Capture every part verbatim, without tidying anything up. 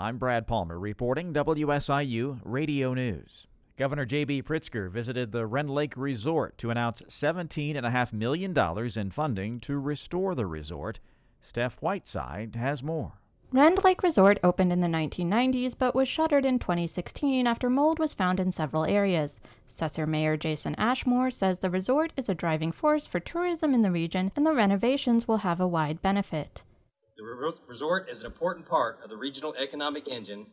I'm Brad Palmer reporting W S I U Radio News. Governor J B. Pritzker visited the Rend Lake Resort to announce seventeen point five million dollars in funding to restore the resort. Steph Whiteside has more. Rend Lake Resort opened in the nineteen nineties but was shuttered in twenty sixteen after mold was found in several areas. Sesser Mayor Jason Ashmore says the resort is a driving force for tourism in the region and the renovations will have a wide benefit. The resort is an important part of the regional economic engine,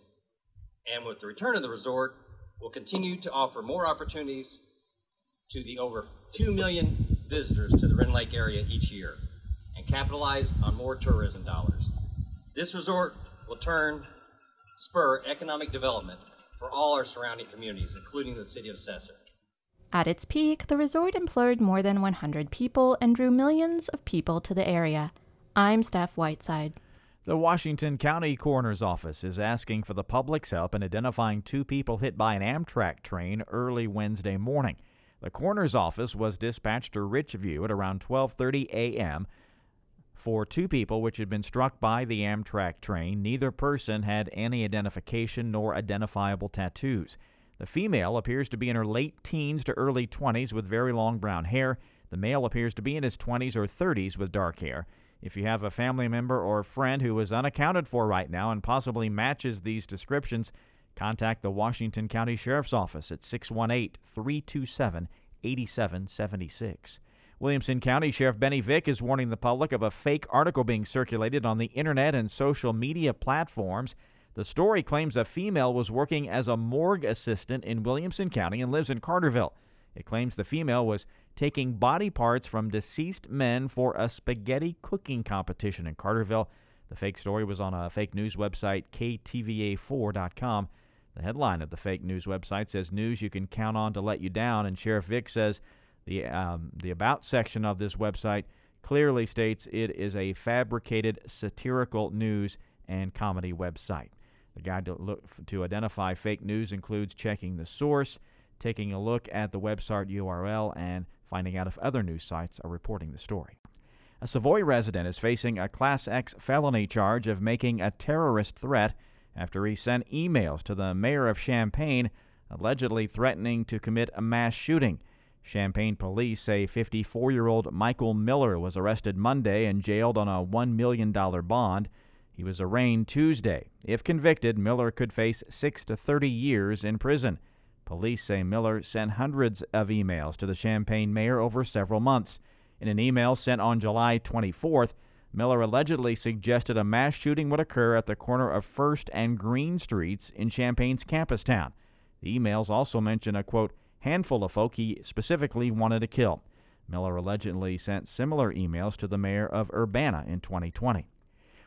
and with the return of the resort, we'll continue to offer more opportunities to the over two million visitors to the Rend Lake area each year and capitalize on more tourism dollars. This resort will turn spur economic development for all our surrounding communities, including the city of Sesser. At its peak, the resort employed more than one hundred people and drew millions of people to the area. I'm Steph Whiteside. The Washington County Coroner's Office is asking for the public's help in identifying two people hit by an Amtrak train early Wednesday morning. The coroner's office was dispatched to Richview at around twelve thirty a.m. for two people which had been struck by the Amtrak train. Neither person had any identification nor identifiable tattoos. The female appears to be in her late teens to early twenties with very long brown hair. The male appears to be in his twenties or thirties with dark hair. If you have a family member or friend who is unaccounted for right now and possibly matches these descriptions, contact the Washington County Sheriff's Office at six one eight, three two seven, eight seven seven six. Williamson County Sheriff Benny Vick is warning the public of a fake article being circulated on the internet and social media platforms. The story claims a female was working as a morgue assistant in Williamson County and lives in Carterville. It claims the female was taking body parts from deceased men for a spaghetti cooking competition in Carterville. The fake story was on a fake news website, K T V A four dot com. The headline of the fake news website says, "News you can count on to let you down," and Sheriff Vick says, The, um, the About section of this website clearly states it is a fabricated satirical news and comedy website. The guide to look to identify fake news includes checking the source, taking a look at the website U R L, and finding out if other news sites are reporting the story. A Savoy resident is facing a Class X felony charge of making a terrorist threat after he sent emails to the mayor of Champaign allegedly threatening to commit a mass shooting. Champaign police say fifty-four-year-old Michael Miller was arrested Monday and jailed on a one million dollars bond. He was arraigned Tuesday. If convicted, Miller could face six to thirty years in prison. Police say Miller sent hundreds of emails to the Champaign mayor over several months. In an email sent on July twenty-fourth, Miller allegedly suggested a mass shooting would occur at the corner of First and Green Streets in Champaign's campus town. The emails also mention a, quote, handful of folk he specifically wanted to kill. Miller allegedly sent similar emails to the mayor of Urbana in twenty twenty.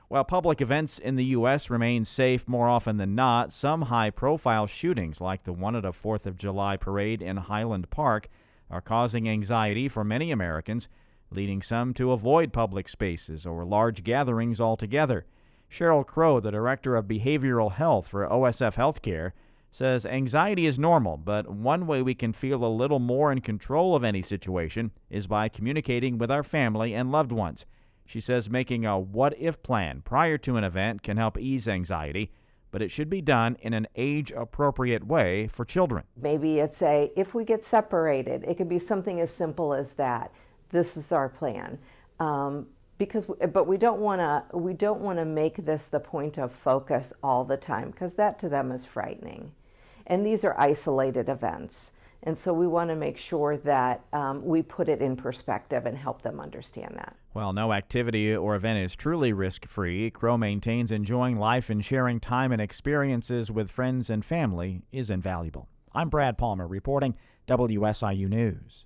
While public events in the U S remain safe more often than not, some high-profile shootings like the one at a fourth of July parade in Highland Park are causing anxiety for many Americans, leading some to avoid public spaces or large gatherings altogether. Cheryl Crow, the director of behavioral health for O S F Healthcare, says anxiety is normal, but one way we can feel a little more in control of any situation is by communicating with our family and loved ones. She says making a what-if plan prior to an event can help ease anxiety, but it should be done in an age-appropriate way for children. Maybe it's a, if we get separated, it could be something as simple as that. This is our plan. Um, Because, but we don't want to we don't want to make this the point of focus all the time, because that to them is frightening, and these are isolated events, and so we want to make sure that um, we put it in perspective and help them understand that. While no activity or event is truly risk-free, Crow maintains enjoying life and sharing time and experiences with friends and family is invaluable. I'm Brad Palmer reporting W S I U News.